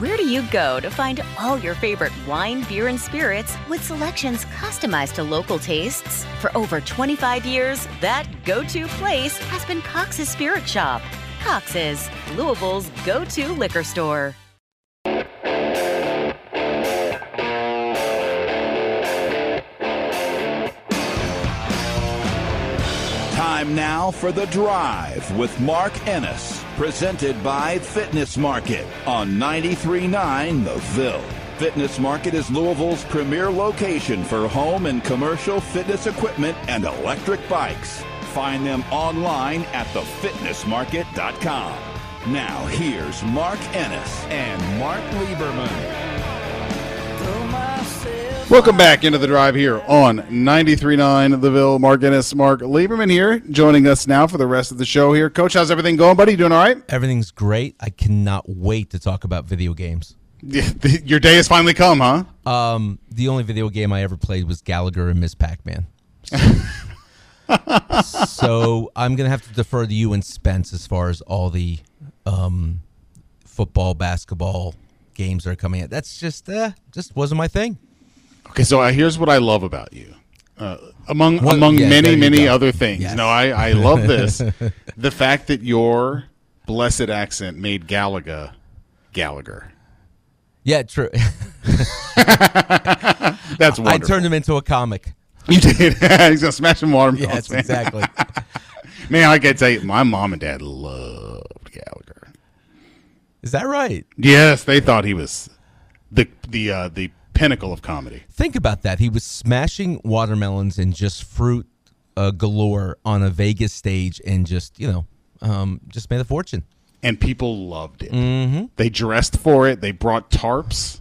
Where do you go to find all your favorite wine, beer, and spirits with selections customized to local tastes? For over 25 years, that go-to place has been Cox's Spirit Shop. Cox's, Louisville's go-to liquor store. Time now for The Drive with Mark Ennis, presented by Fitness Market on 93.9 The Ville. Fitness Market is Louisville's premier location for home and commercial fitness equipment and electric bikes. Find them online at thefitnessmarket.com. Now here's Mark Ennis and Mark Lieberman. Welcome back into The Drive here on 93.9 The Ville. Mark Ennis, Mark Lieberman here, joining us now for the rest of the show here. Coach, how's everything going, buddy? You doing all right? Everything's great. I cannot wait to talk about video games. Your day has finally come, huh? The only video game I ever played was Gallagher and Miss Pac-Man. So I'm going to have to defer to you and Spence as far as all the football, basketball games that are coming out. That's just wasn't my thing. Okay, so here's what I love about you. Among many other things. Yes. No, I love this. The fact that your blessed accent made Galaga Gallagher. Yeah, true. That's wonderful. I turned him into a comic. You did. He's gonna smash some watermelons. Yes, man. Exactly. Man, I gotta tell you, my mom and dad loved Gallagher. Is that right? Yes, they thought he was the pinnacle of comedy. Think about that. He was smashing watermelons and just fruit galore on a Vegas stage, and just made a fortune. And people loved it. Mm-hmm. They dressed for it. They brought tarps.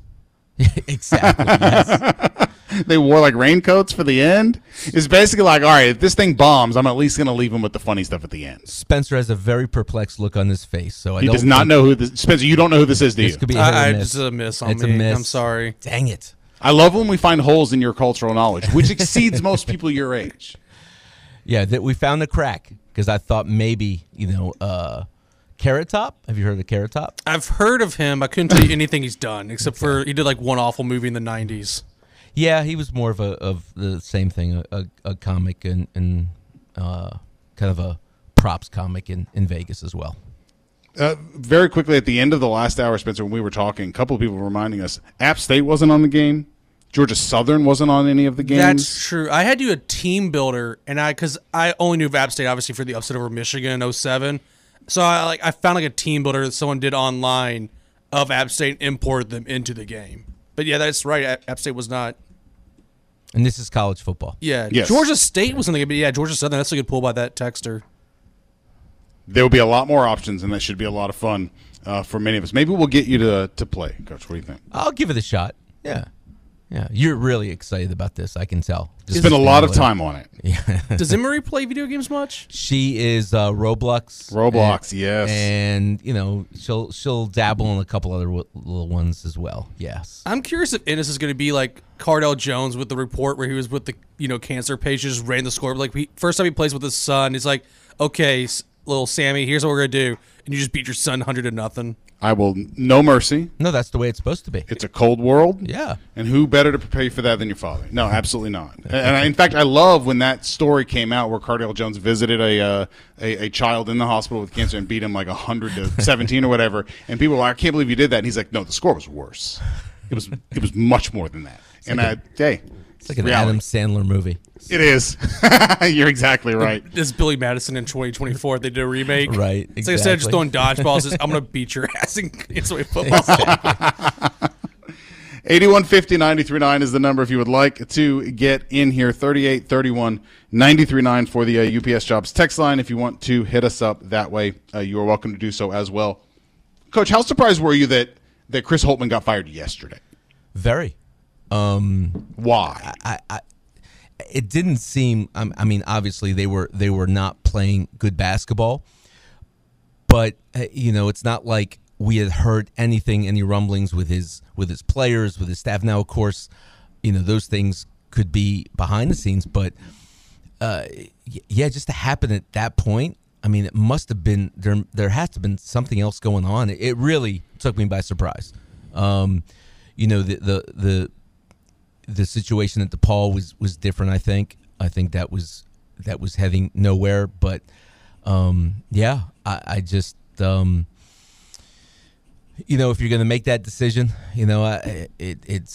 Exactly. Yes. They wore like raincoats for the end. It's basically like, all right, if this thing bombs, I'm at least going to leave him with the funny stuff at the end. Spencer has a very perplexed look on his face, so he does not know who this. Spencer, you don't know who this is, do you? This could be a miss. I'm sorry. Dang it! I love when we find holes in your cultural knowledge, which exceeds most people your age. Yeah, that we found the crack because I thought maybe Carrot Top. Have you heard of Carrot Top? I've heard of him. I couldn't tell you anything he's done except for he did like one awful movie in the '90s. Yeah, he was more of the same thing, a comic and kind of a props comic in Vegas as well. Very quickly, at the end of the last hour, Spencer, when we were talking, a couple of people were reminding us, App State wasn't on the game. Georgia Southern wasn't on any of the games. That's true. I had to do a team builder, because I only knew of App State, obviously, for the upset over Michigan in 2007. So I found a team builder that someone did online of App State and imported them into the game. But, yeah, that's right. App State was not. And this is college football. Yeah. Yes. Georgia State was in the game. But, yeah, Georgia Southern, that's a good pull by that texter. There will be a lot more options, and that should be a lot of fun for many of us. Maybe we'll get you to play. Coach, what do you think? I'll give it a shot. Yeah. Yeah. You're really excited about this, I can tell. Just spent a lot of time on it. Yeah. Does Emery play video games much? She is Roblox. Roblox, yes. And, she'll dabble in a couple other little ones as well, yes. I'm curious if Ennis is going to be like Cardell Jones with the report where he was with the, cancer patient, just ran the score. Like, first time he plays with his son, he's like, okay, little Sammy, here's what we're going to do. And you just beat your son 100-0. I will, no mercy. No, that's the way it's supposed to be. It's a cold world. Yeah. And who better to prepare you for that than your father? No, absolutely not. And I, in fact, I love when that story came out where Cardale Jones visited a child in the hospital with cancer and beat him like 100-17 or whatever. And people were like, I can't believe you did that. And he's like, no, the score was worse. It was much more than that. It's it's like an Adam Sandler movie. It is. You're exactly right. It's Billy Madison in 2024. They did a remake. Right. Exactly. So instead of just throwing dodgeballs, I'm going to beat your ass in football. Exactly. 8150-939 is the number if you would like to get in here. 3831-939 for the UPS Jobs text line. If you want to hit us up that way, you are welcome to do so as well. Coach, how surprised were you that that Chris Holtman got fired yesterday. Very. Why? It didn't seem. I mean, obviously they were not playing good basketball, but you know, it's not like we had heard anything, any rumblings with his players, with his staff. Now, of course, you know, those things could be behind the scenes, but yeah, just to happen at that point. I mean, it must have been there. There has to have been something else going on. It really took me by surprise. You know, the situation at DePaul was different. I think that was heading nowhere. But yeah, I just you know, if you're going to make that decision, you know, it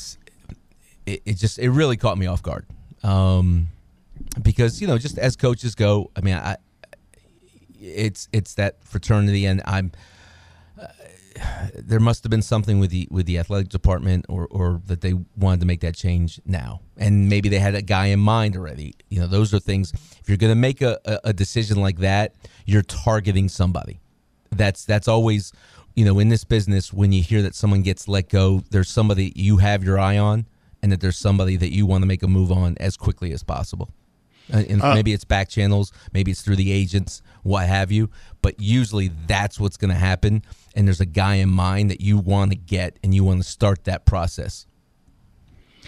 really caught me off guard because, you know, just as coaches go, I mean, it's that fraternity, and I'm. There must have been something with the athletic department, or that they wanted to make that change now, and maybe they had a guy in mind already. You know, those are things. If you're going to make a decision like that, you're targeting somebody. That's always, you know, in this business, when you hear that someone gets let go, there's somebody you have your eye on, and that there's somebody that you want to make a move on as quickly as possible. And maybe it's back channels, maybe it's through the agents, what have you. But usually that's what's going to happen. And there's a guy in mind that you want to get, and you want to start that process.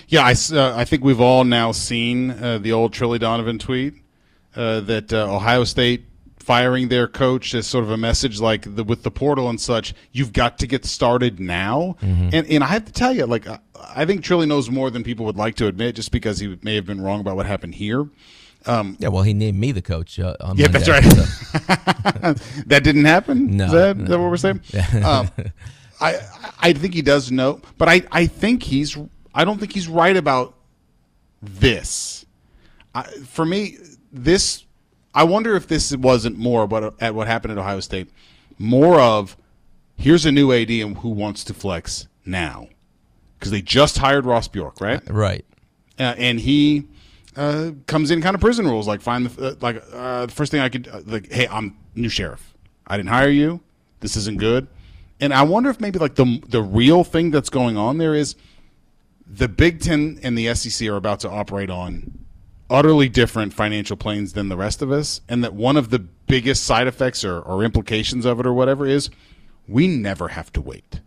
Yeah, I think we've all now seen the old Trilly Donovan tweet that Ohio State firing their coach as sort of a message, like with the portal and such, you've got to get started now. Mm-hmm. And I have to tell you, like, I think Trilly knows more than people would like to admit, just because he may have been wrong about what happened here. Yeah, well, he named me the coach. On yeah, that's day, right. So. That didn't happen? No. Is that what we're saying? I think he does know, but I don't think he's right about this. For me, this, I wonder if this wasn't more about at what happened at Ohio State, more of here's a new AD and who wants to flex now, because they just hired Ross Bjork, right? Right. And he. Comes in kind of prison rules, like find the the first thing I could like, hey, I'm new sheriff. I didn't hire you. This isn't good. And I wonder if maybe like the real thing that's going on there is the Big Ten and the SEC are about to operate on utterly different financial planes than the rest of us, and that one of the biggest side effects or implications of it or whatever is we never have to wait.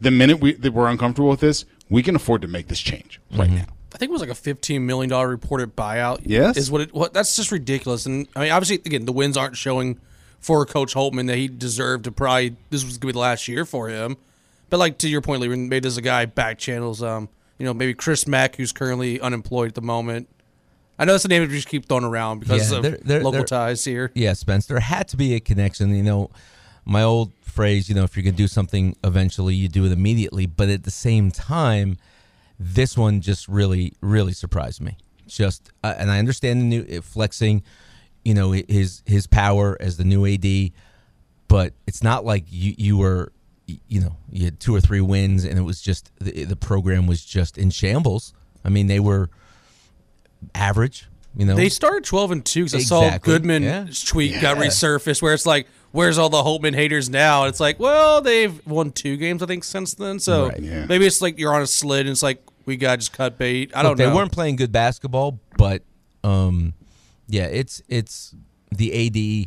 The minute we're uncomfortable with this, we can afford to make this change right now. I think it was like a $15 million reported buyout. Yes. Is what that's just ridiculous. And I mean, obviously, again, the wins aren't showing for Coach Holtman that he deserved to probably, this was going to be the last year for him. But like to your point, Lee, maybe there's a guy back channels, you know, maybe Chris Mack, who's currently unemployed at the moment. I know that's the name that we just keep throwing around because of local ties here. Yeah, Spence, there had to be a connection. You know, my old phrase, you know, if you're going to do something eventually, you do it immediately. But at the same time, this one just really, really surprised me. Just and I understand the new flexing, you know, his power as the new AD, but it's not like you were, you know, you had 2 or 3 wins and it was just the program was just in shambles. I mean, they were average. You know, they started 12-2 because I saw Goodman's tweet got resurfaced where it's like, where's all the Holtman haters now? And it's like, well, they've won 2 games, I think, since then. So maybe it's like you're on a slid and it's like, we got to just cut bait. I don't know. They weren't playing good basketball, but, yeah, it's the AD.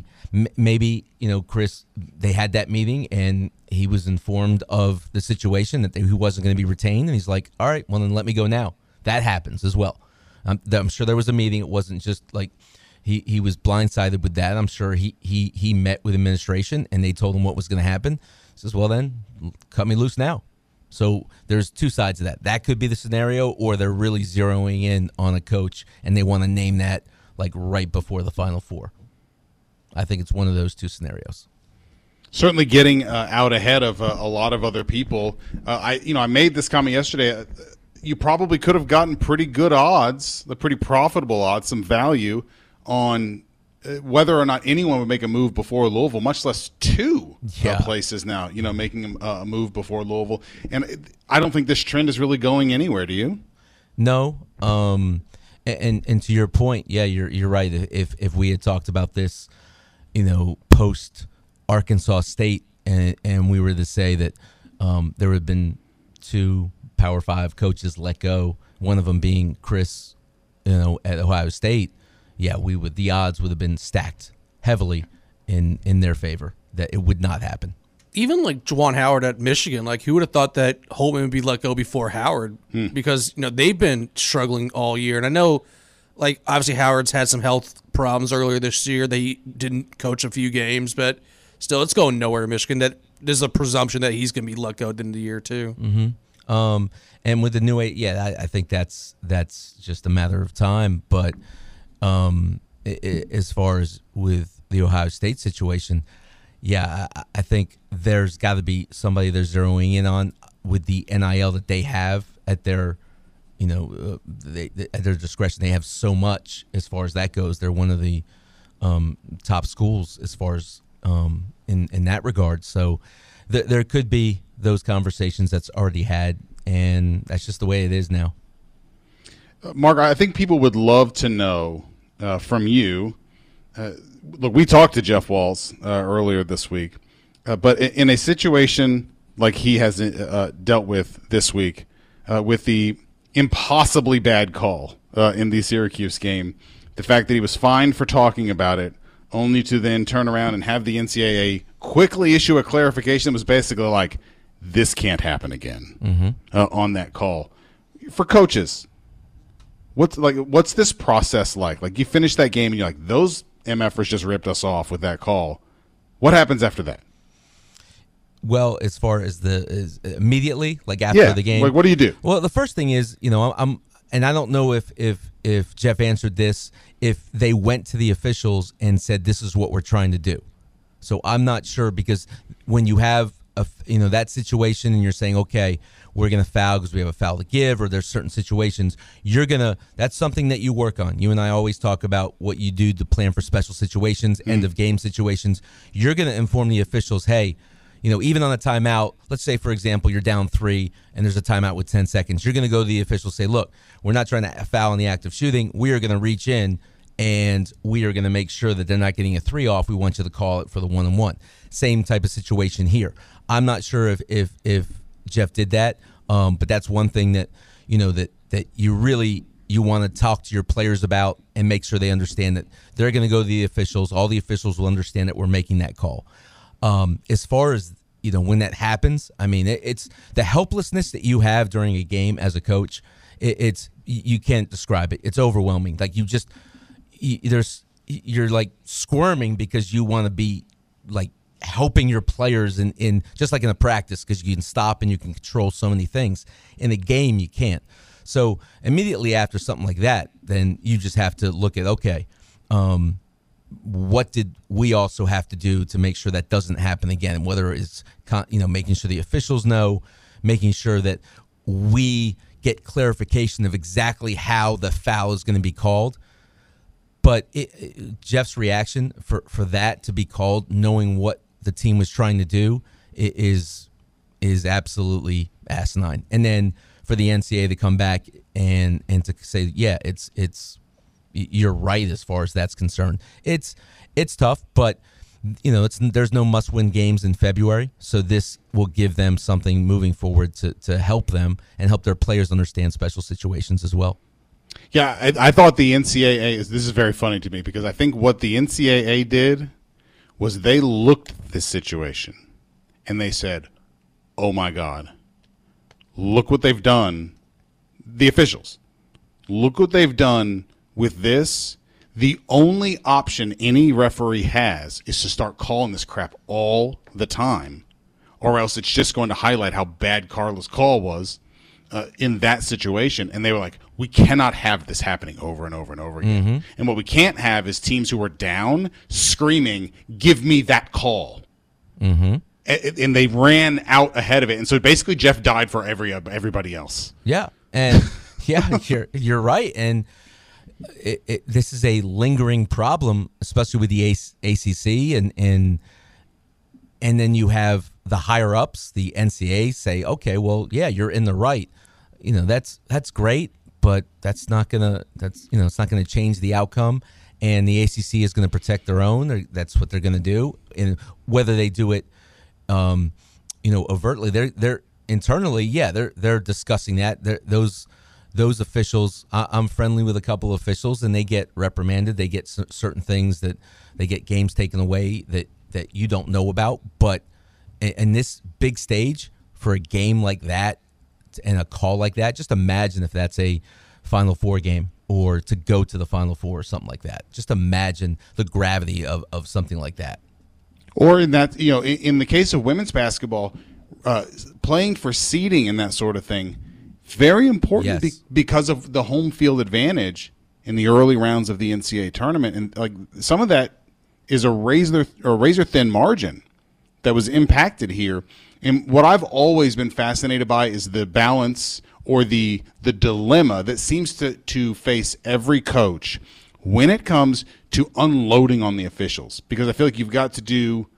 Maybe, you know, Chris, they had that meeting and he was informed of the situation that he wasn't going to be retained. And he's like, all right, well, then let me go now. That happens as well. I'm sure there was a meeting. It wasn't just like – He was blindsided with that. I'm sure he met with administration and they told him what was going to happen. He says, well, then cut me loose now. So there's 2 sides of that. That could be the scenario, or they're really zeroing in on a coach and they want to name that like right before the Final Four. I think it's one of those 2 scenarios. Certainly getting out ahead of a lot of other people. I made this comment yesterday. You probably could have gotten pretty good odds, the pretty profitable odds, some value on whether or not anyone would make a move before Louisville, much less 2 places now, you know, making a move before Louisville. And I don't think this trend is really going anywhere. Do you? No. And to your point, yeah, you're right. If we had talked about this, you know, post Arkansas State, and we were to say that There have been two Power Five coaches let go, one of them being Chris, at Ohio State. Yeah, the odds would have been stacked heavily in their favor that it would not happen. Even like Juwan Howard at Michigan, like who would have thought that Holtman would be let go before Howard? Because they've been struggling all year, and I know like obviously Howard's had some health problems earlier this year. They didn't coach a few games, but still, it's going nowhere in Michigan. That there's a presumption that he's going to be let go at the end of the year too. Mm-hmm. And with the new eight, I think that's just a matter of time. But as far as with the Ohio State situation. Yeah, I think there's got to be somebody they're zeroing in on with the NIL that they have at their, at their discretion. They have so much as far as that goes. They're one of the top schools as far as in that regard. So there could be those conversations that's already had, and that's just the way it is now. Mark, I think people would love to know from you. Look, we talked to Jeff Walls earlier this week, but in a situation like he has dealt with this week, with the impossibly bad call in the Syracuse game, the fact that he was fined for talking about it, only to then turn around and have the NCAA quickly issue a clarification that was basically like, this can't happen again on that call. For coaches, what's this process like? Like, you finish that game and you're like, those MFers just ripped us off with that call. What happens after that? Well, as far as immediately, like after the game, like what do you do? Well, the first thing is, and I don't know if Jeff answered this, if they went to the officials and said, this is what we're trying to do. So I'm not sure, because when you have that situation and you're saying, okay, we're going to foul because we have a foul to give, or there's certain situations that's something that you work on. You and I always talk about what you do to plan for special situations, end of game situations. You're going to inform the officials, hey, even on a timeout, let's say, for example, you're down 3 and there's a timeout with 10 seconds. You're going to go to the officials, say, look, we're not trying to foul in the act of shooting. We are going to reach in and we are going to make sure that they're not getting a 3 off. We want you to call it for the 1-on-1. Same type of situation here. I'm not sure if Jeff did that, but that's one thing that that you really want to talk to your players about and make sure they understand that they're going to go to the officials. All the officials will understand that we're making that call. As far as when that happens, I mean it's the helplessness that you have during a game as a coach. It's you can't describe it. It's overwhelming. Like you're like squirming because you want to be like helping your players in just like in a practice, because you can stop and you can control so many things. In a game, you can't. So immediately after something like that, then you just have to look at, okay, what did we also have to do to make sure that doesn't happen again? Whether it's making sure the officials know, making sure that we get clarification of exactly how the foul is going to be called. But Jeff's reaction for that to be called, knowing what the team was trying to do, is absolutely asinine. And then for the NCAA to come back and to say, yeah, it's you're right as far as that's concerned. It's tough, but there's no must-win games in February, so this will give them something moving forward to help them and help their players understand special situations as well. Yeah, I thought the NCAA this is very funny to me, because I think what the NCAA did was they looked at this situation and they said, oh my God, look what they've done. The officials, look what they've done with this. The only option any referee has is to start calling this crap all the time, or else it's just going to highlight how bad Carlos' call was in that situation. And they were like, we cannot have this happening over and over and over again. Mm-hmm. And what we can't have is teams who are down screaming, give me that call. Mm-hmm. And they ran out ahead of it. And so basically Jeff died for everybody else. Yeah. And yeah, you're right. And this is a lingering problem, especially with the ACC and then you have the higher ups, the NCAA say, okay, well, yeah, you're in the right. That's great, but it's not gonna change the outcome. And the ACC is gonna protect their own. That's what they're gonna do, and whether they do it overtly. They're internally, they're discussing that. Those officials, I'm friendly with a couple of officials, and they get reprimanded. They get certain things that they get games taken away that you don't know about. But in this big stage for a game like that and a call like that, just imagine if that's a Final Four game or to go to the Final Four or something like that. Just imagine the gravity of something like that. Or in that, in the case of women's basketball, playing for seeding and that sort of thing. Very important, yes, because of the home field advantage in the early rounds of the NCAA tournament, and like some of that is a razor thin margin that was impacted here. And what I've always been fascinated by is the balance or the dilemma that seems to face every coach when it comes to unloading on the officials, because I feel like you've got to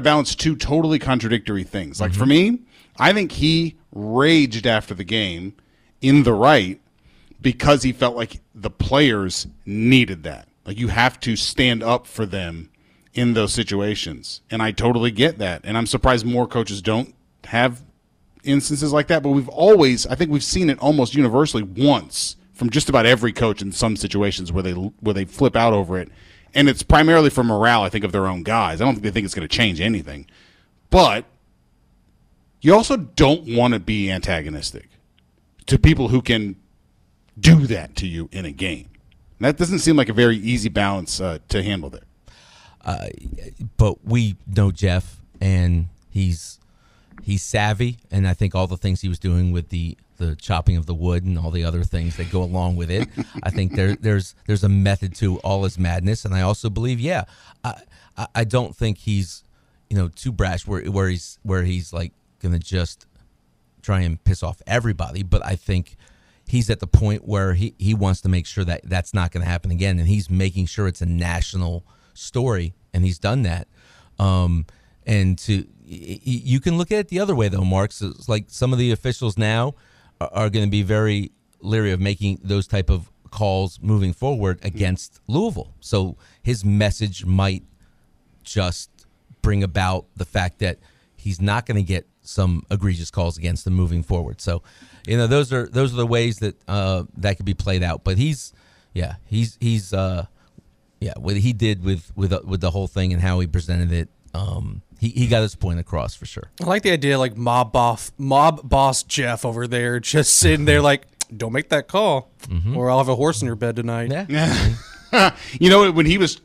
balance two totally contradictory things. Like, for me, I think he raged after the game in the right because he felt like the players needed that. Like, you have to stand up for them in those situations. And I totally get that. And I'm surprised more coaches don't have instances like that. But I think we've seen it almost universally once from just about every coach in some situations where they flip out over it. And it's primarily for morale, I think, of their own guys. I don't think they think it's going to change anything. But you also don't want to be antagonistic to people who can do that to you in a game. And that doesn't seem like a very easy balance to handle there. But we know Jeff, and he's savvy, and I think all the things he was doing with the chopping of the wood and all the other things that go along with it, I think there's a method to all his madness. And I also believe, I don't think he's too brash where he's like gonna just try and piss off everybody, but I think he's at the point where he wants to make sure that that's not going to happen again, and he's making sure it's a national story, and he's done that. And you can look at it the other way though, Mark. So it's like some of the officials now are going to be very leery of making those type of calls moving forward against Louisville. So his message might just bring about the fact that he's not going to get some egregious calls against them moving forward. So, those are the ways that that could be played out. But he's what he did with the whole thing and how he presented it. He got his point across for sure. I like the idea, like mob boss Jeff over there just sitting there like, don't make that call, or I'll have a horse in your bed tonight. Yeah. When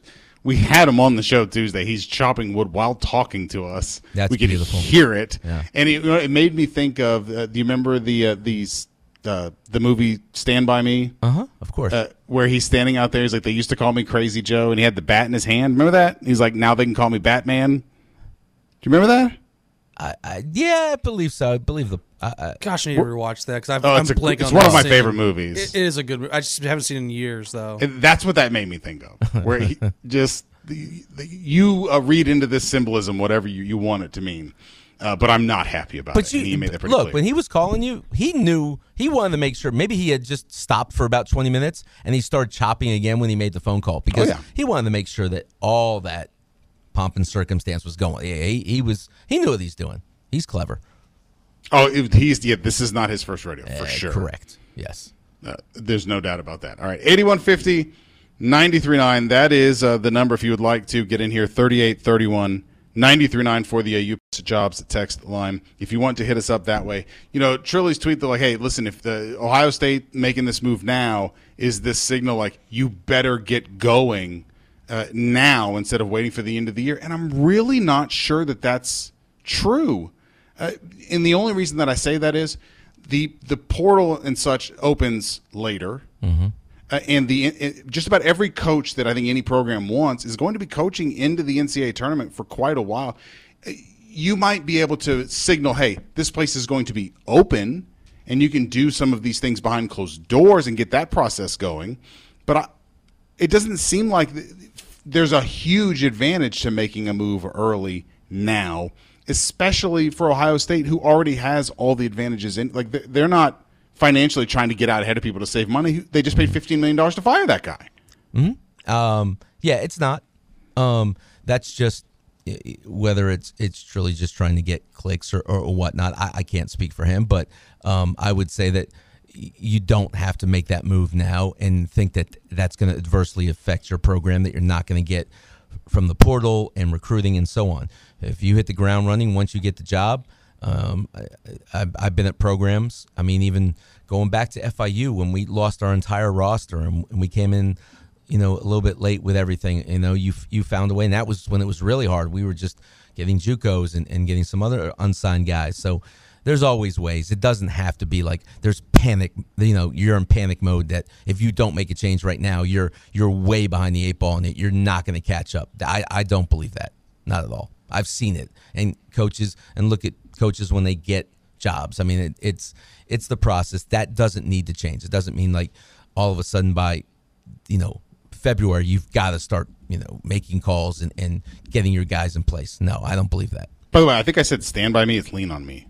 we had him on the show Tuesday. He's chopping wood while talking to us. That's beautiful. We could hear it, and it made me think of. Do you remember the movie Stand By Me? Of course. Where he's standing out there, he's like, they used to call me Crazy Joe, and he had the bat in his hand. Remember that? He's like, now they can call me Batman. Do you remember that? I believe so. I believe the. Gosh, I need to rewatch that because I'm blanking. It's one of my favorite movies. It is a good. I just haven't seen it in years, though. And that's what that made me think of. Where he just read into this symbolism whatever you want it to mean, but I'm not happy about it. And he made that pretty clear. When he was calling you, he knew he wanted to make sure. Maybe he had just stopped for about 20 minutes and he started chopping again when he made the phone call because he wanted to make sure that all that pomp and circumstance was going. Yeah, he knew what he's doing. He's clever. Oh, this is not his first rodeo, for sure. Correct. Yes. There's no doubt about that. All right, 8150 93.9. That is the number if you would like to get in here, 3831 93.9 for the UPS Jobs text line. If you want to hit us up that way. Trilly's tweet, they're like, hey, listen, if the Ohio State making this move now is this signal like you better get going now instead of waiting for the end of the year. And I'm really not sure that that's true. And the only reason that I say that is the portal and such opens later, and just about every coach that I think any program wants is going to be coaching into the NCAA tournament for quite a while. You might be able to signal, hey, this place is going to be open, and you can do some of these things behind closed doors and get that process going. But it doesn't seem like there's a huge advantage to making a move early now, especially for Ohio State, who already has all the advantages. They're not financially trying to get out ahead of people to save money. They just paid $15 million to fire that guy. It's not. That's just whether it's truly just trying to get clicks or whatnot, I can't speak for him, but I would say that you don't have to make that move now and think that that's going to adversely affect your program, that you're not going to get from the portal and recruiting and so on. If you hit the ground running once you get the job, I've been at programs. I mean, even going back to FIU when we lost our entire roster and we came in, you know, a little bit late with everything, you know, you found a way. And that was when it was really hard. We were just getting JUCOs and getting some other unsigned guys. So there's always ways. It doesn't have to be like there's panic, you know, you're in panic mode that if you don't make a change right now, you're way behind the eight ball and you're not going to catch up. I don't believe that. Not at all. I've seen it. And coaches, and look at coaches when they get jobs. I mean, it's the process. That doesn't need to change. It doesn't mean like all of a sudden by, you know, February, you've got to start, you know, making calls and getting your guys in place. No, I don't believe that. By the way, I think I said stand by me. It's lean on me.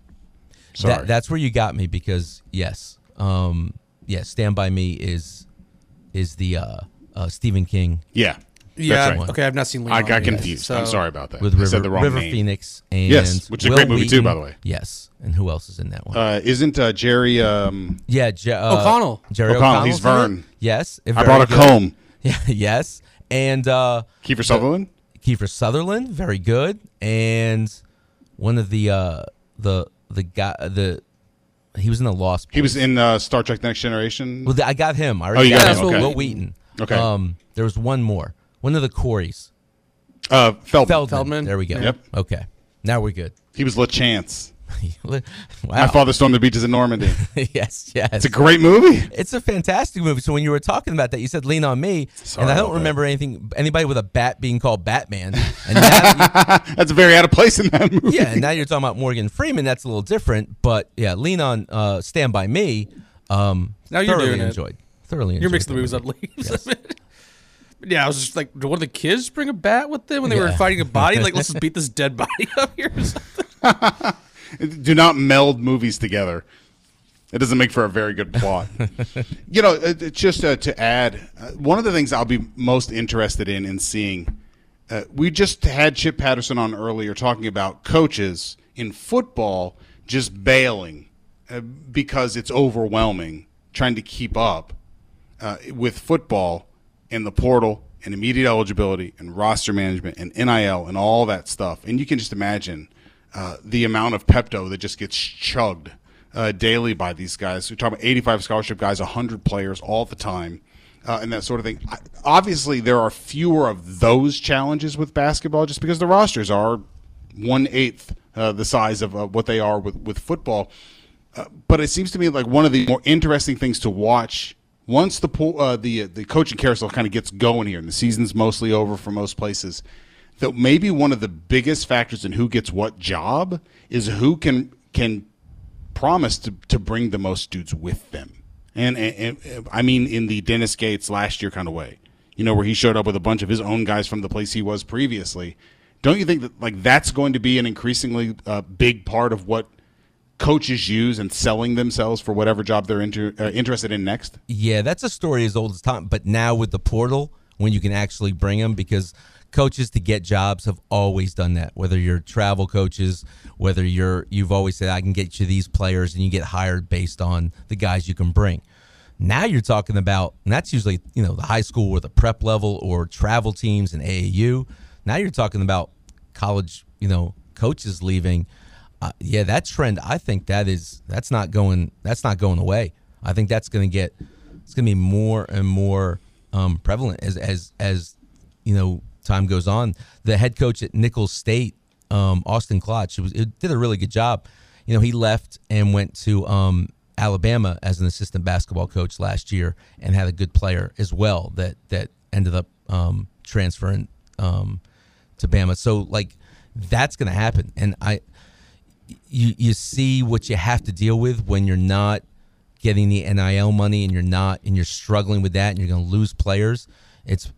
Sorry. That's where you got me because, yes, Stand By Me is the Stephen King. Yeah. Yeah. Right. Okay, I've not seen Lean I got confused. So, I'm sorry about that. With River, I said the wrong River name. Phoenix. And yes, which is Will a great movie, Wheaton, too, by the way. Yes. And who else is in that one? Isn't Jerry Yeah, O'Connell. Jerry O'Connell. He's Vern. Yes. I brought a good comb. Yeah, yes. And Kiefer Sutherland? Kiefer Sutherland. Very good. And one of the guy, he was in the Lost Boys. He was in Star Trek: Next Generation. Well, I got him. I already got him. Okay. Will Wheaton. Okay. There was one more. One of the Coreys. Feldman. There we go. Yep. Okay. Now we're good. He was LeChance. Wow. My Father Stormed the Beaches in Normandy. Yes. It's a great movie. It's a fantastic movie. So when you were talking about that, you said "Lean on Me," sorry, and I don't remember anybody with a bat being called Batman. And that's very out of place in that movie. Yeah, and now you're talking about Morgan Freeman. That's a little different, but yeah, "Lean on Stand by Me." Now you're thoroughly doing enjoyed. It. Thoroughly enjoyed. You're mixing the movies up, leaves. Yes. Yeah, I was just like, did one of the kids bring a bat with them when they were fighting a body? Like, let's just beat this dead body up here or something. Do not meld movies together. It doesn't make for a very good plot. You know, just to add, one of the things I'll be most interested in seeing, we just had Chip Patterson on earlier talking about coaches in football just bailing because it's overwhelming trying to keep up with football and the portal and immediate eligibility and roster management and NIL and all that stuff. And you can just imagine the amount of Pepto that just gets chugged daily by these guys. We're talking about 85 scholarship guys, 100 players all the time, and that sort of thing. Obviously, there are fewer of those challenges with basketball just because the rosters are 1/8 the size of what they are with football. But it seems to me like one of the more interesting things to watch once the coaching carousel kind of gets going here, and the season's mostly over for most places, that maybe one of the biggest factors in who gets what job is who can promise to bring the most dudes with them. And I mean in the Dennis Gates last year kind of way, you know, where he showed up with a bunch of his own guys from the place he was previously. Don't you think that like that's going to be an increasingly big part of what coaches use and selling themselves for whatever job they're interested in next? Yeah, that's a story as old as time. But now with the portal, when you can actually bring them, because coaches to get jobs have always done that, whether you're travel coaches, whether you've always said, I can get you these players, and you get hired based on the guys you can bring. Now you're talking about, and that's usually, you know, the high school or the prep level or travel teams and AAU. Now you're talking about college, you know, coaches leaving. Yeah, that trend, I think that's not going away. I think it's going to be more and more prevalent as you know, time goes on. The head coach at Nichols State, Austin Klotz, did a really good job. You know, he left and went to Alabama as an assistant basketball coach last year and had a good player as well that ended up transferring to Bama. So, like, that's going to happen. And you see what you have to deal with when you're not getting the NIL money and you're struggling with that and you're going to lose players. It's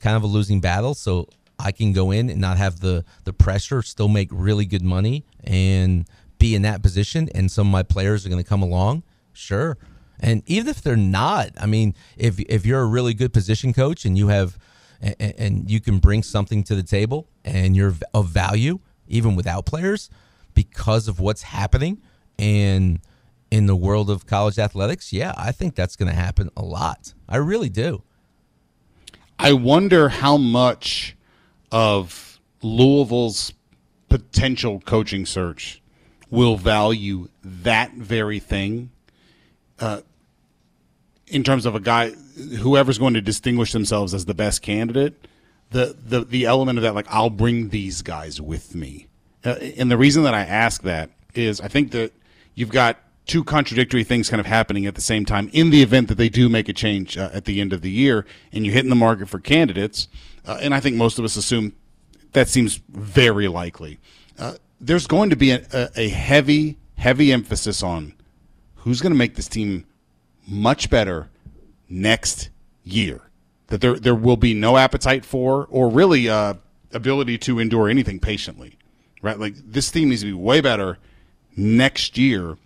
kind of a losing battle, so I can go in and not have the pressure, still make really good money and be in that position, and some of my players are going to come along, sure. And even if they're not, I mean, if you're a really good position coach and you have and you can bring something to the table and you're of value even without players because of what's happening in the world of college athletics, yeah, I think that's going to happen a lot. I really do. I wonder how much of Louisville's potential coaching search will value that very thing in terms of a guy, whoever's going to distinguish themselves as the best candidate, the element of that, like, I'll bring these guys with me. And the reason that I ask that is I think that you've got two contradictory things kind of happening at the same time in the event that they do make a change at the end of the year and you're hitting the market for candidates. And I think most of us assume that seems very likely. There's going to be a heavy, heavy emphasis on who's going to make this team much better next year, that there will be no appetite for or really ability to endure anything patiently. Right, like this team needs to be way better next year,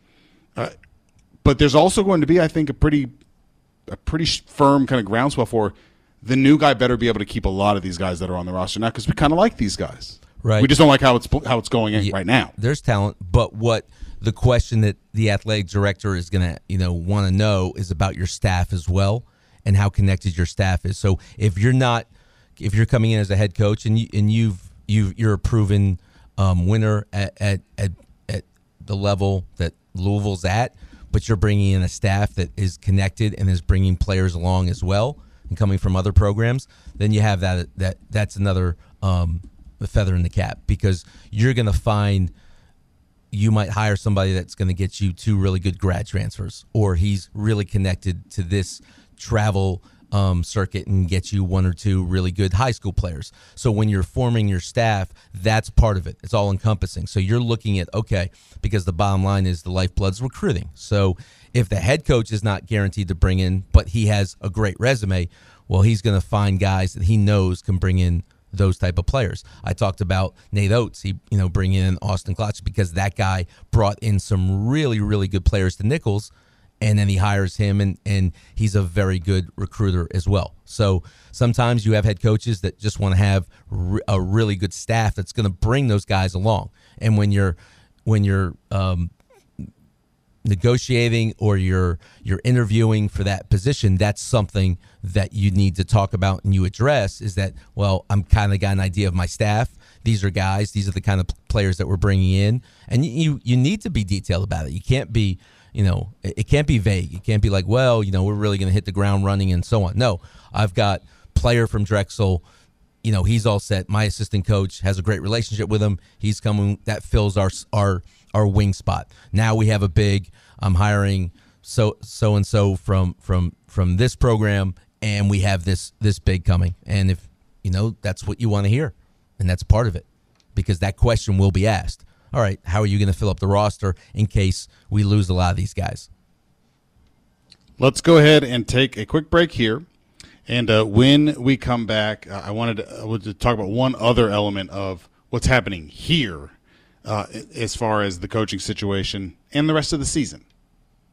but there's also going to be, I think, a pretty firm kind of groundswell for the new guy better be able to keep a lot of these guys that are on the roster now because we kind of like these guys, right? We just don't like how it's going in right now. There's talent, but what the question that the athletic director is going to want to know is about your staff as well and how connected your staff is. So if you're coming in as a head coach and you're a proven winner at the level that Louisville's at, but you're bringing in a staff that is connected and is bringing players along as well and coming from other programs, then you have that's another feather in the cap because you're going to find you might hire somebody that's going to get you two really good grad transfers, or he's really connected to this travel circuit and get you one or two really good high school players. So when you're forming your staff, that's part of it. It's all encompassing. So you're looking at, okay, because the bottom line is the lifeblood's recruiting. So if the head coach is not guaranteed to bring in, but he has a great resume, well, he's going to find guys that he knows can bring in those type of players. I talked about Nate Oates. He, bring in Austin Klotz because that guy brought in some really, really good players to Nichols. And then he hires him, and he's a very good recruiter as well. So sometimes you have head coaches that just want to have a really good staff that's going to bring those guys along. And when you're negotiating or you're interviewing for that position, that's something that you need to talk about and you address is that, well, I'm kind of got an idea of my staff. These are guys. These are the kind of players that we're bringing in. And you need to be detailed about it. You can't be... it can't be vague. It can't be like, well, we're really going to hit the ground running and so on. No, I've got player from Drexel. He's all set. My assistant coach has a great relationship with him. He's coming. That fills our wing spot. Now we have a big. I'm hiring so and so from this program, and we have this big coming. And if that's what you want to hear, and that's part of it, because that question will be asked. All right, how are you going to fill up the roster in case we lose a lot of these guys? Let's go ahead and take a quick break here. And when we come back, I wanted to talk about one other element of what's happening here as far as the coaching situation and the rest of the season,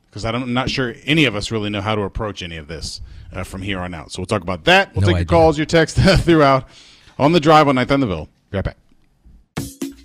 because I'm not sure any of us really know how to approach any of this from here on out. So we'll talk about that. We'll take your calls, your texts throughout on the drive on 93.9 The Ville. Be right back.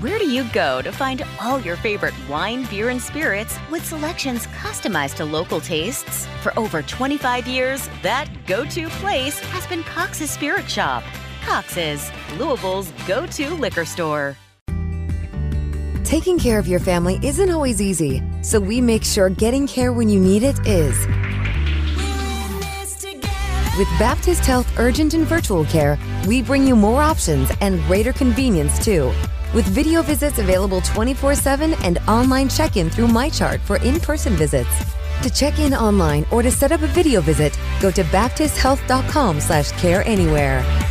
Where do you go to find all your favorite wine, beer, and spirits with selections customized to local tastes? For over 25 years, that go-to place has been Cox's Spirit Shop. Cox's, Louisville's go-to liquor store. Taking care of your family isn't always easy, so we make sure getting care when you need it is. With Baptist Health Urgent and Virtual Care, we bring you more options and greater convenience, too. With video visits available 24/7 and online check-in through MyChart for in-person visits. To check in online or to set up a video visit, go to baptisthealth.com/careanywhere.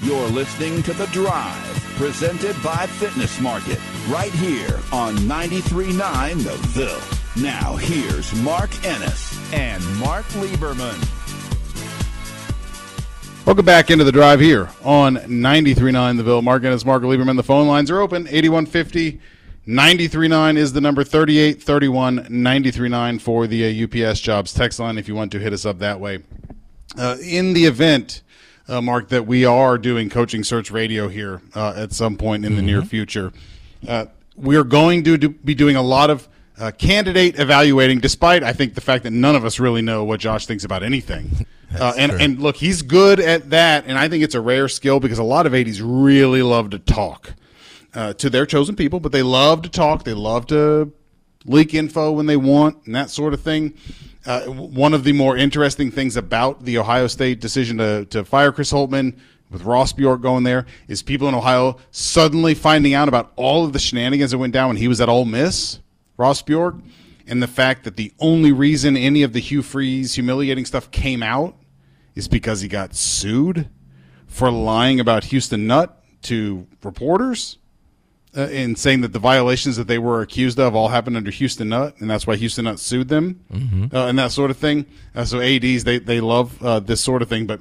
You're listening to The Drive, presented by Fitness Market, right here on 93.9 The Ville. Now, here's Mark Ennis and Mark Lieberman. Welcome back into The Drive here on 93.9 The Ville. Mark Ennis, Mark Lieberman. The phone lines are open. 8150 93.9 is the number. 3831 93.9 for the UPS jobs text line if you want to hit us up that way. In the event, Mark, that we are doing Coaching Search Radio here at some point in the near future. We're going to be doing a lot of candidate evaluating, despite, I think, the fact that none of us really know what Josh thinks about anything. And look, he's good at that, and I think it's a rare skill because a lot of 80s really love to talk to their chosen people, but they love to talk. They love to leak info when they want and that sort of thing. One of the more interesting things about the Ohio State decision to fire Chris Holtman, with Ross Bjork going there, is people in Ohio suddenly finding out about all of the shenanigans that went down when he was at Ole Miss, Ross Bjork, and the fact that the only reason any of the Hugh Freeze humiliating stuff came out is because he got sued for lying about Houston Nutt to reporters. And saying that the violations that they were accused of all happened under Houston Nutt, and that's why Houston Nutt sued them, and that sort of thing. So ADs, they love this sort of thing, but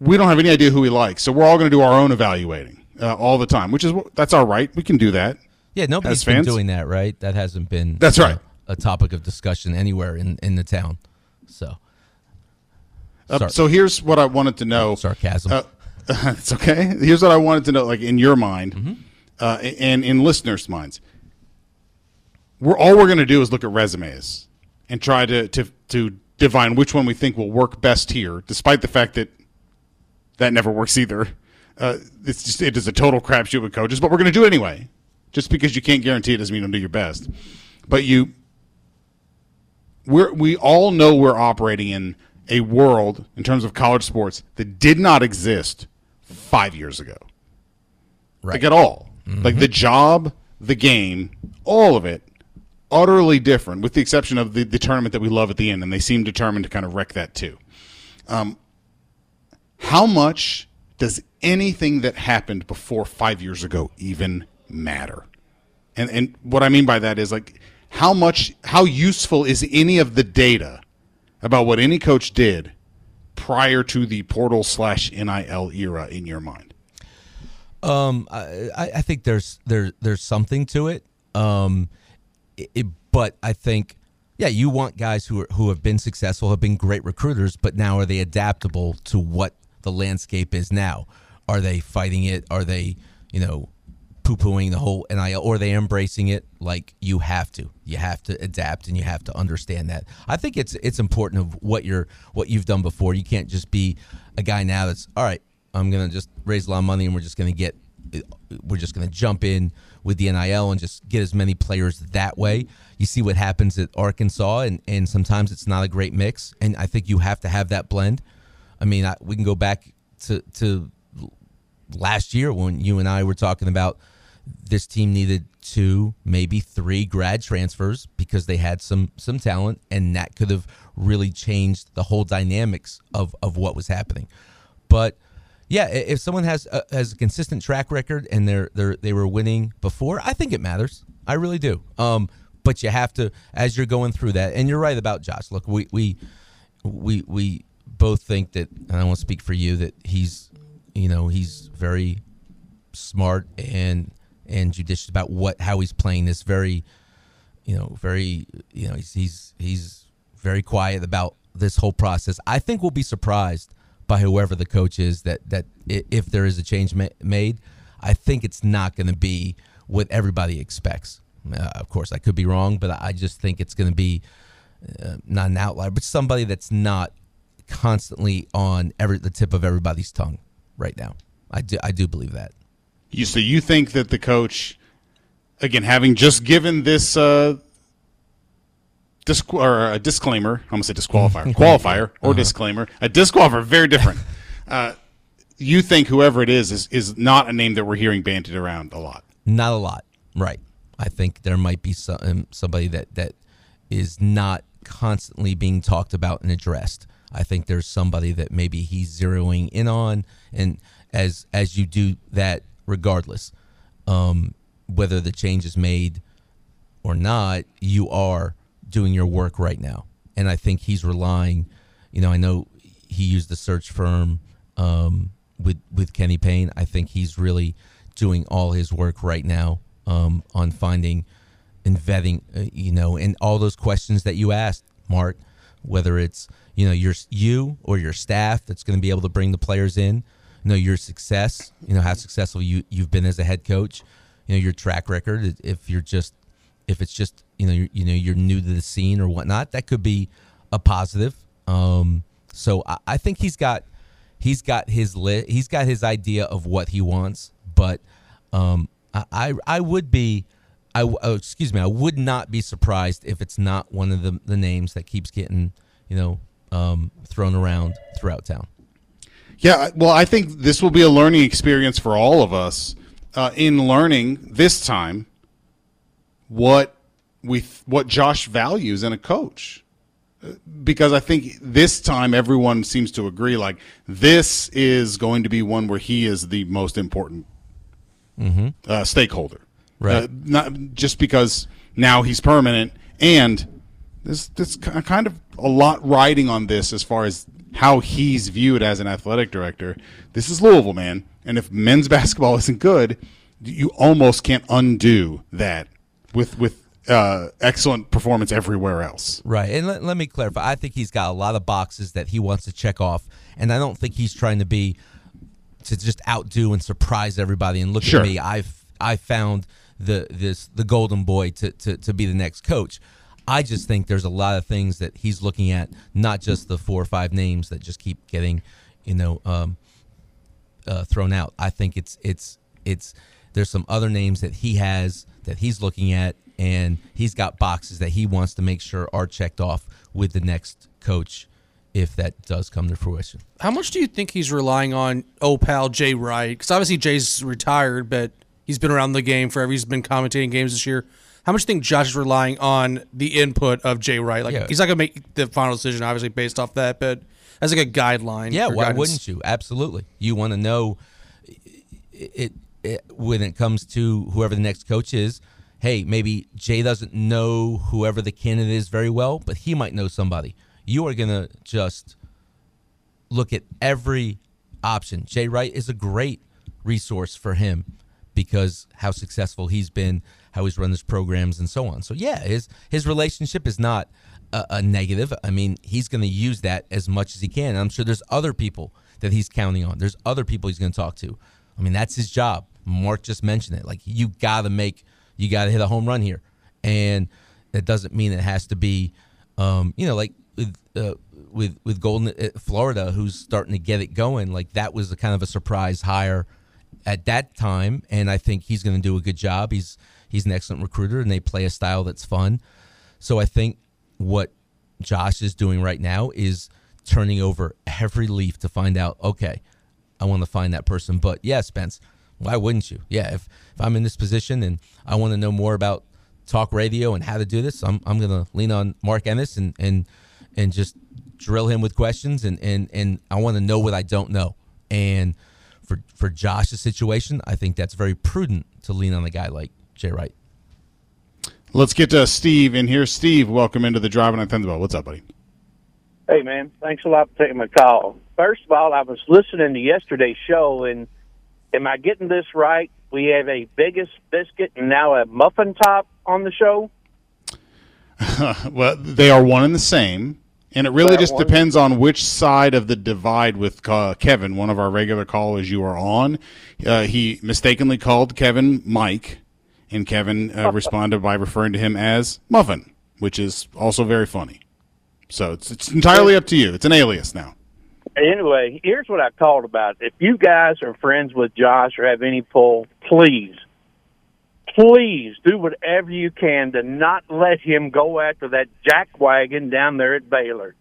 we don't have any idea who we like, so we're all going to do our own evaluating all the time, which is that's our right. We can do that. Yeah, nobody's been doing that, right? That hasn't been a topic of discussion anywhere in the town. So, so here's what I wanted to know. Sarcasm. It's okay. Here's what I wanted to know, like in your mind and in listeners' minds. We're going to do is look at resumes and try to divine which one we think will work best here, despite the fact that that never works either. It is a total crapshoot with coaches, but we're going to do it anyway. Just because you can't guarantee it doesn't mean you'll do your best. But we all know we're operating in a world in terms of college sports that did not exist 5 years ago, right? Like at all, like the job, the game, all of it, utterly different, with the exception of the tournament that we love at the end, and they seem determined to kind of wreck that too. How much does anything that happened before 5 years ago even matter? And what I mean by that is, like, how useful is any of the data about what any coach did prior to the portal / NIL era in your mind? I think there's something to it. But I think, yeah, you want guys who have been successful, have been great recruiters, but now are they adaptable to what the landscape is now? Are they fighting it? Are they, poo-pooing the whole NIL, or are they embracing it? Like, you have to adapt, and you have to understand that. I think it's important of what you've done before. You can't just be a guy now that's, all right, I'm gonna just raise a lot of money, and we're just gonna jump in with the NIL and just get as many players that way. You see what happens at Arkansas, and sometimes it's not a great mix, and I think you have to have that blend. I mean, we can go back to last year when you and I were talking about this team needed 2, maybe 3 grad transfers because they had some talent, and that could have really changed the whole dynamics of what was happening. But yeah, if someone has a consistent track record and they were winning before, I think it matters. I really do. But you have to, as you're going through that, and you're right about Josh. Look, we both think that, and I won't speak for you, that he's very smart and judicious about how he's playing this. He's very quiet about this whole process. I think we'll be surprised by whoever the coach is that if there is a change made, I think it's not going to be what everybody expects. Of course, I could be wrong, but I just think it's going to be not an outlier, but somebody that's not constantly on the tip of everybody's tongue right now. I do believe that. So you think that the coach, again, having just given this a disclaimer, I'm going to say disqualifier, qualifier or disclaimer, a disqualifier, very different. You think whoever it is not a name that we're hearing bandied around a lot? Not a lot, right. I think there might be somebody that is not constantly being talked about and addressed. I think there's somebody that maybe he's zeroing in on, and as you do that, regardless, whether the change is made or not, you are doing your work right now. And I think he's relying, I know he used the search firm with Kenny Payne. I think he's really doing all his work right now on finding and vetting, and all those questions that you asked, Mark, whether it's, you or your staff that's going to be able to bring the players in, your success, how successful you've been as a head coach, your track record, if it's just, you're new to the scene or whatnot, that could be a positive. So I think he's got his list, he's got his idea of what he wants, but I would not be surprised if it's not one of the names that keeps getting, thrown around throughout town. Yeah, well, I think this will be a learning experience for all of us in learning this time what Josh values in a coach, because I think this time everyone seems to agree, like, this is going to be one where he is the most important stakeholder. Right. Not just because now he's permanent, and there's kind of a lot riding on this as far as how he's viewed as an athletic director. This is Louisville, man. And if men's basketball isn't good, you almost can't undo that with excellent performance everywhere else. Right. And let me clarify. I think he's got a lot of boxes that he wants to check off. And I don't think he's trying to just outdo and surprise everybody and look sure. at me. I found the golden boy to be the next coach. I just think there's a lot of things that he's looking at, not just the 4 or 5 names that just keep getting, thrown out. I think it's there's some other names that he has that he's looking at, and he's got boxes that he wants to make sure are checked off with the next coach, if that does come to fruition. How much do you think he's relying on pal Jay Wright? Because obviously Jay's retired, but he's been around the game forever. He's been commentating games this year. How much do you think Josh is relying on the input of Jay Wright? Like, yeah. He's not going to make the final decision, obviously, based off that, but as like a guideline. Yeah, why guidance. Wouldn't you? Absolutely. You want to know it when it comes to whoever the next coach is. Hey, maybe Jay doesn't know whoever the candidate is very well, but he might know somebody. You are going to just look at every option. Jay Wright is a great resource for him because how successful he's been, how he's run his programs, and so on. So, yeah, his relationship is not a negative. I mean, he's going to use that as much as he can. I'm sure there's other people that he's counting on. There's other people he's going to talk to. I mean, that's his job. Mark just mentioned it. Like, you got to hit a home run here. And that doesn't mean it has to be, like with Golden Florida, who's starting to get it going. Like, that was a kind of a surprise hire at that time. And I think he's going to do a good job. He's an excellent recruiter, and they play a style that's fun. So I think what Josh is doing right now is turning over every leaf to find out, okay, I want to find that person. But, yeah, Spence, why wouldn't you? Yeah, if I'm in this position and I want to know more about talk radio and how to do this, I'm going to lean on Mark Ennis and just drill him with questions, and I want to know what I don't know. And for Josh's situation, I think that's very prudent to lean on a guy like Jay Wright. Let's get to Steve in here. Steve, welcome into the Driving on Thunderball. What's up, buddy? Hey, man. Thanks a lot for taking my call. First of all, I was listening to yesterday's show, and am I getting this right? We have a Biggest Biscuit and now a Muffin Top on the show? Well, they are one and the same, and it really just depends on which side of the divide with Kevin, one of our regular callers, you are on. He mistakenly called Kevin Mike, and Kevin responded by referring to him as Muffin, which is also very funny. So it's entirely up to you. It's an alias now. Anyway, here's what I called about. If you guys are friends with Josh or have any pull, please do whatever you can to not let him go after that jackwagon down there at Baylor.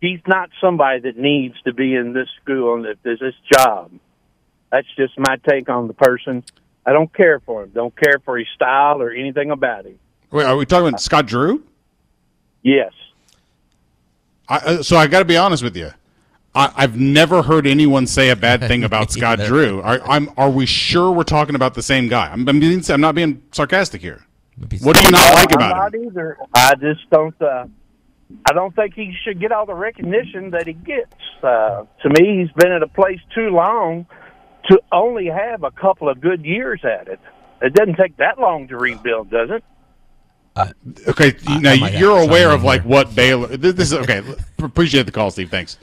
He's not somebody that needs to be in this school and this job. That's just my take on the person. I don't care for him. Don't care for his style or anything about him. Wait, are we talking about Scott Drew? Yes. So I got to be honest with you. I've never heard anyone say a bad thing about Scott Drew. Are we sure we're talking about the same guy? I'm not being sarcastic here. What do you not like about him? Either. I just don't. I don't think he should get all the recognition that he gets. To me, he's been at a place too long to only have a couple of good years at it. It doesn't take that long to rebuild, does it? Okay, now you're aware of like what Baylor. This is okay. Appreciate the call, Steve. Thanks.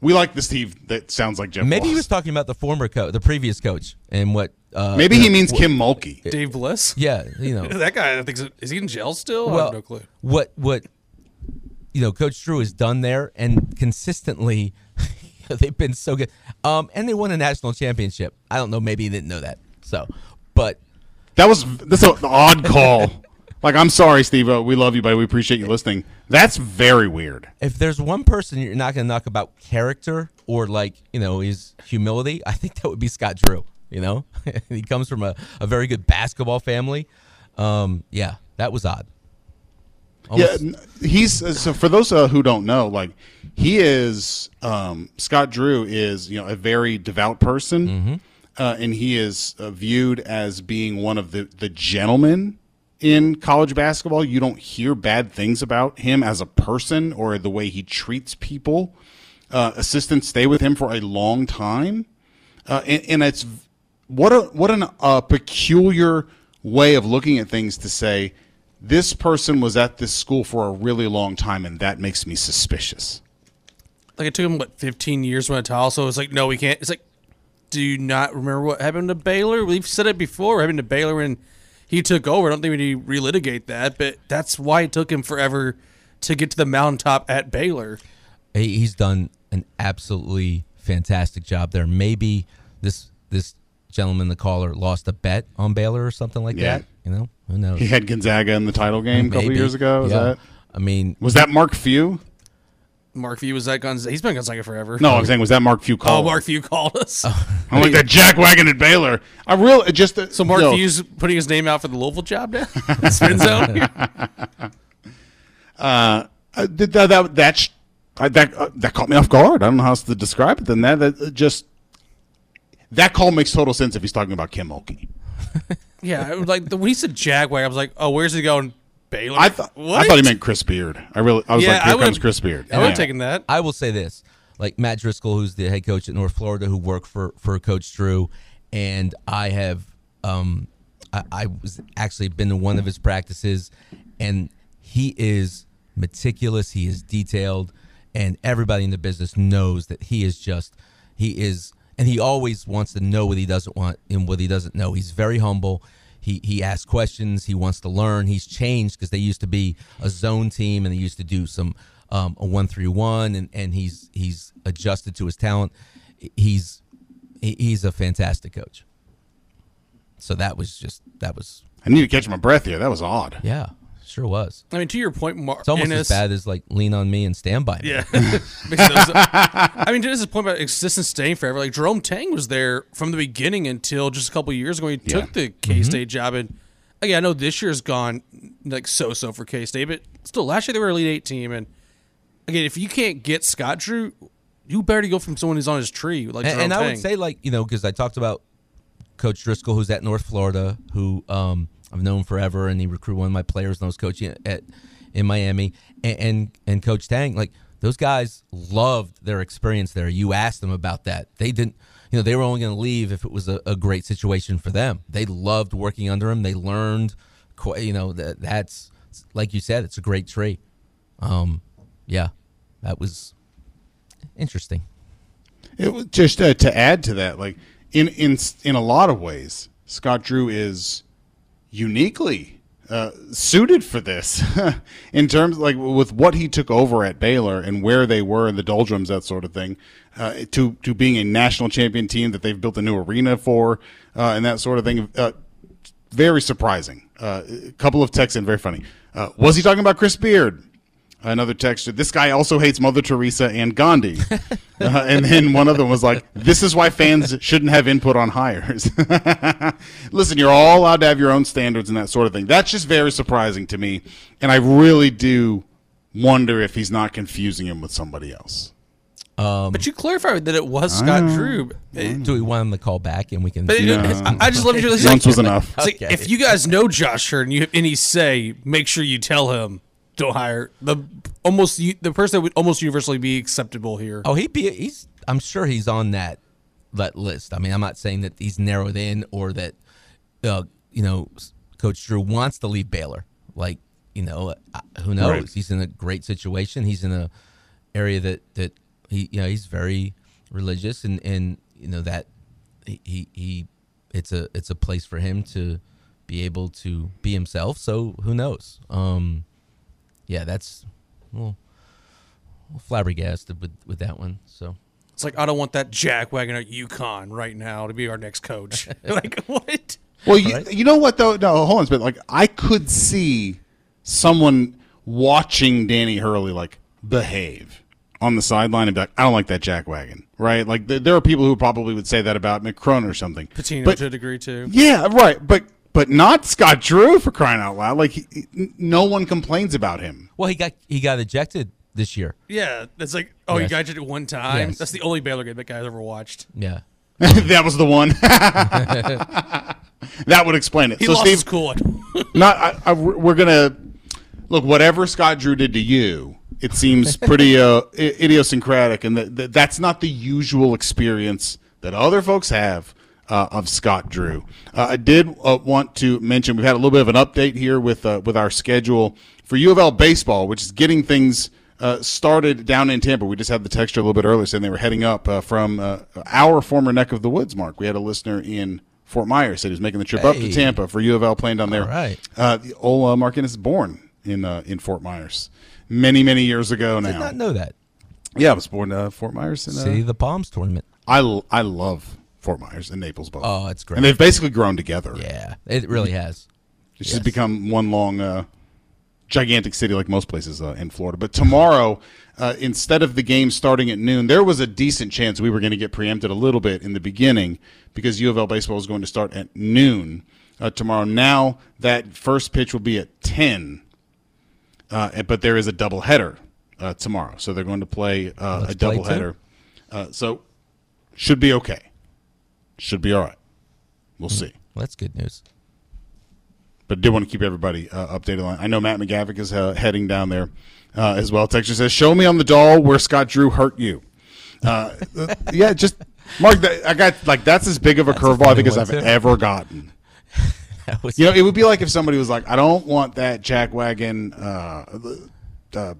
We like the Steve that sounds like Jeff. Maybe Bliss. He was talking about the former coach, the previous coach, and what. Maybe he means Kim Mulkey, Dave Bliss. Yeah, you know that guy. I think is he in jail still? Well, I have no clue. What you know, Coach Drew has done there, and consistently they've been so good. And they won a national championship. I don't know. Maybe he didn't know that. So, but that's an odd call. Like, I'm sorry, Steve-O. We love you, buddy. We appreciate you listening. That's very weird. If there's one person you're not going to knock about character or, like, you know, his humility, I think that would be Scott Drew, you know? He comes from a very good basketball family. Yeah, that was odd. Almost. Yeah, so for those who don't know, like, he is Scott Drew is, you know, a very devout person, and he is viewed as being one of the gentlemen in college basketball. You don't hear bad things about him as a person or the way he treats people. Assistants stay with him for a long time, and it's what a peculiar way of looking at things to say this person was at this school for a really long time, and that makes me suspicious. Like, it took him 15 years to win a title, so it's like, no, we can't. It's like, do you not remember what happened to Baylor? We've said it before. What happened to Baylor and he took over. I don't think we need to relitigate that, but that's why it took him forever to get to the mountaintop at Baylor. He's done an absolutely fantastic job there. Maybe this gentleman, the caller, lost a bet on Baylor or something like that. You know, who knows? He had Gonzaga in the title game a couple of years ago. Was that Mark Few? Mark Few was that Gonzaga? He's been Gonzaga forever. No, I'm saying, was that Mark Few called? Oh, Mark Few called us. I'm like that jackwagon at Baylor. I really just so Mark Few's putting his name out for the Louisville job now. Spin zone. That caught me off guard. I don't know how else to describe it than that. That call makes total sense if he's talking about Kim Mulkey. Yeah, like when he said jackwagon, I was like, oh, where's he going? Baylor? I thought he meant Chris Beard. Here comes Chris Beard. I would have taken that. I will say this. Like, Matt Driscoll, who's the head coach at North Florida, who worked for Coach Drew, and I have I was actually been to one of his practices, and he is meticulous, he is detailed, and everybody in the business knows that he always wants to know what he doesn't want and what he doesn't know. He's very humble. He asks questions. He wants to learn. He's changed because they used to be a zone team and they used to do some a 1-3-1, and he's adjusted to his talent. He's a fantastic coach. So that was. I need to catch my breath here. That was odd. Yeah, sure was. I mean, to your point, Mark, it's almost as bad as like Lean on Me and Stand by Me. Yeah. I mean, to this point about existence staying forever, like Jerome Tang was there from the beginning until just a couple of years ago. He took the K-State job, and I know this year's gone like so for K-State, but still last year they were an Elite Eight team. And again, if you can't get Scott Drew, you better go from someone who's on his tree like Jerome Tang. I would say, like, you know, because I talked about Coach Driscoll, who's at North Florida, who I've known him forever, and he recruited one of my players, and I was coaching in Miami. And Coach Tang, like, those guys loved their experience there. You asked them about that. They didn't, you know, they were only going to leave if it was a great situation for them. They loved working under him. They learned, you know, that's, like you said, it's a great tree. Yeah, that was interesting. It was just to add to that, like, in a lot of ways, Scott Drew is uniquely suited for this in terms like with what he took over at Baylor and where they were in the doldrums, that sort of thing, to being a national champion team that they've built a new arena for, and that sort of thing. Very surprising. A couple of texts in, very funny. Was he talking about Chris Beard? Another text, this guy also hates Mother Teresa and Gandhi. And then one of them was like, this is why fans shouldn't have input on hires. Listen, you're all allowed to have your own standards and that sort of thing. That's just very surprising to me. And I really do wonder if he's not confusing him with somebody else. But you clarified that it was Scott Drew. Do we want him to call back and we can? But I just love you. Once was enough. Like, okay. If you guys know Josh Hurd and he say, make sure you tell him don't hire the person that would almost universally be acceptable here. Oh, he's. I'm sure he's on that list. I mean, I'm not saying that he's narrowed in or that Coach Drew wants to leave Baylor. Like who knows? Right. He's in a great situation. He's in a area that. He's very religious and that he it's a place for him to be able to be himself. So who knows? That's flabbergasted with that one. So it's like I don't want that jackwagon at UConn right now to be our next coach. Like what? Well, you know what though? No, hold on, but like I could see someone watching Danny Hurley like behave on the sideline and be like, I don't like that jackwagon, right? Like there are people who probably would say that about McCrone or something. Pitino to a degree too. Yeah, right. But not Scott Drew, for crying out loud. Like no one complains about him. Well, he got ejected this year. Yeah, it's like he got ejected one time. Yes. That's the only Baylor game that guy's ever watched. Yeah, that was the one. That would explain it. He lost his cool. We're gonna look. Whatever Scott Drew did to you, it seems pretty idiosyncratic, and that's not the usual experience that other folks have of Scott Drew. I did want to mention we've had a little bit of an update here with our schedule for U of L baseball, which is getting things started down in Tampa. We just had the text a little bit earlier saying they were heading up from our former neck of the woods, Mark. We had a listener in Fort Myers that was making the trip up to Tampa for U of L playing down there. All right. The old Mark Ennis is born in Fort Myers. Many, many years ago now. I did not know that. Yeah, I was born in Fort Myers. City of the Palms tournament. I love Fort Myers and Naples both. Oh, it's great. And they've basically grown together. Yeah, it really has. It's just become one long gigantic city like most places in Florida. But tomorrow, instead of the game starting at noon, there was a decent chance we were going to get preempted a little bit in the beginning because U of L baseball is going to start at noon tomorrow. Now that first pitch will be at 10. But there is a doubleheader tomorrow, so they're going to play a doubleheader. So should be okay. Should be all right. We'll see. Well, that's good news. But I do want to keep everybody updated on. I know Matt McGavick is heading down there as well. Texture says, "Show me on the doll where Scott Drew hurt you." Just Mark. I got like that's as big of a curveball I think as I've ever gotten. It would be like if somebody was like, I don't want that jackwagon. God,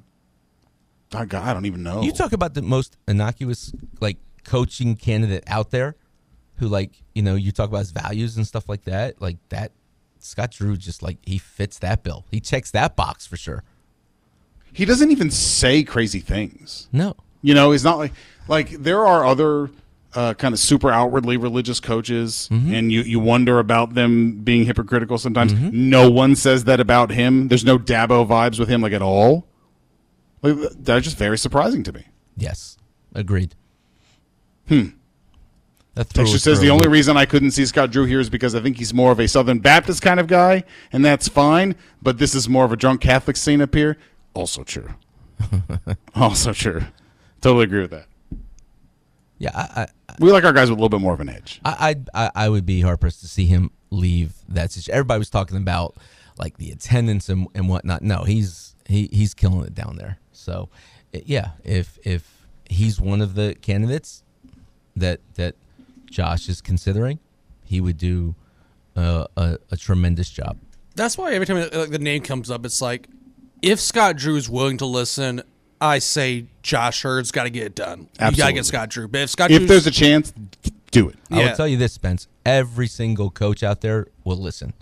I don't even know. You talk about the most innocuous, like, coaching candidate out there who, like, you talk about his values and stuff like that. Like, that Scott Drew just, like, he fits that bill. He checks that box for sure. He doesn't even say crazy things. No. He's not like, there are other kind of super outwardly religious coaches, and you wonder about them being hypocritical sometimes. No one says that about him. There's no Dabo vibes with him, like, at all. Like, that's just very surprising to me. Yes, agreed. Texture says the only reason I couldn't see Scott Drew here is because I think he's more of a Southern Baptist kind of guy, and that's fine. But this is more of a drunk Catholic scene up here. Also true. Totally agree with that. Yeah, we like our guys with a little bit more of an edge. I would be hard-pressed to see him leave that situation. Everybody was talking about, like, the attendance and whatnot. No, he's killing it down there. So, yeah, if he's one of the candidates that Josh is considering, he would do a tremendous job. That's why every time the name comes up, it's like, if Scott Drew is willing to listen – I say Josh Hurd's got to get it done. Absolutely. You got to get Scott Drew. But if there's a chance, do it. I will tell you this, Spence. Every single coach out there will listen.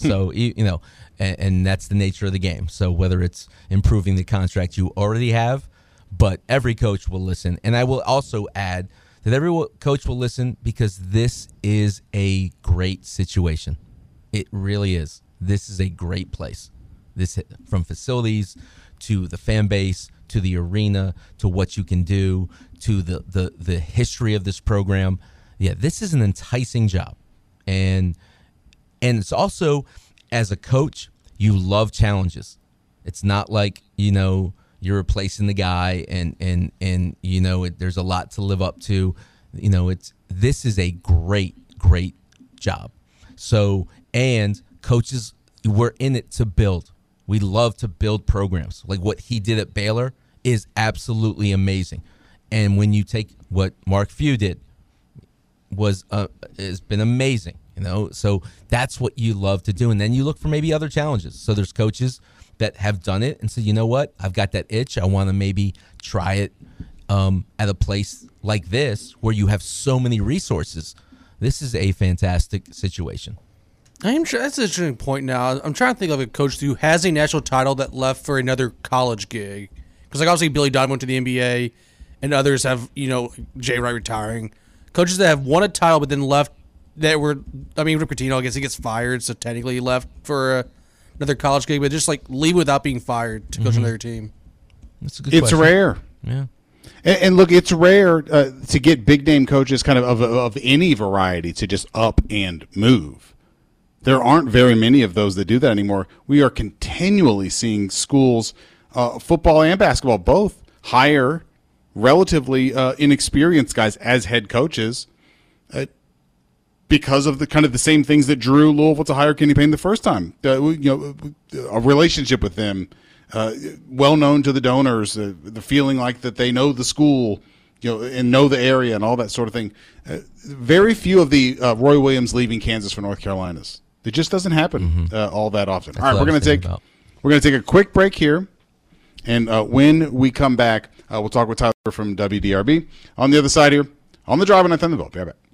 So, you know, and that's the nature of the game. So whether it's improving the contract you already have, but every coach will listen. And I will also add that every coach will listen because this is a great situation. It really is. This is a great place. This, from facilities to the fan base to the arena to what you can do to the history of this program. Yeah, this is an enticing job. And it's also, as a coach, you love challenges. It's not like, you know, you're replacing the guy and you know, there's a lot to live up to. You know, this is a great, great job. So, and coaches, we're in it to build. We love to build programs. Like what he did at Baylor is absolutely amazing. And when you take what Mark Few did, has been amazing. You know, so that's what you love to do. And then you look for maybe other challenges. So there's coaches that have done it and say, you know what, I've got that itch. I want to maybe try it at a place like this where you have so many resources. This is a fantastic situation. I'm sure that's an interesting point now. I'm trying to think of a coach who has a national title that left for another college gig. Because, like, obviously Billy Dodd went to the NBA and others have, you know, Jay Wright retiring. Coaches that have won a title but then left. Rick Pitino, I guess he gets fired, so technically he left for another college gig, but just like leave without being fired to coach another team. That's a good question. It's rare. Yeah. And look, it's rare to get big name coaches kind of any variety to just up and move. There aren't very many of those that do that anymore. We are continually seeing schools, football and basketball, both hire relatively inexperienced guys as head coaches. Because of the kind of the same things that drew Louisville to hire Kenny Payne the first time, a relationship with them, well known to the donors, the feeling like that they know the school, and know the area and all that sort of thing. Very few of the Roy Williams leaving Kansas for North Carolinas. It just doesn't happen all that often. That's all right, we're gonna take a quick break here, and when we come back, we'll talk with Tyler from WDRB on the other side here on The Drive on Thunderbolt. Be right back.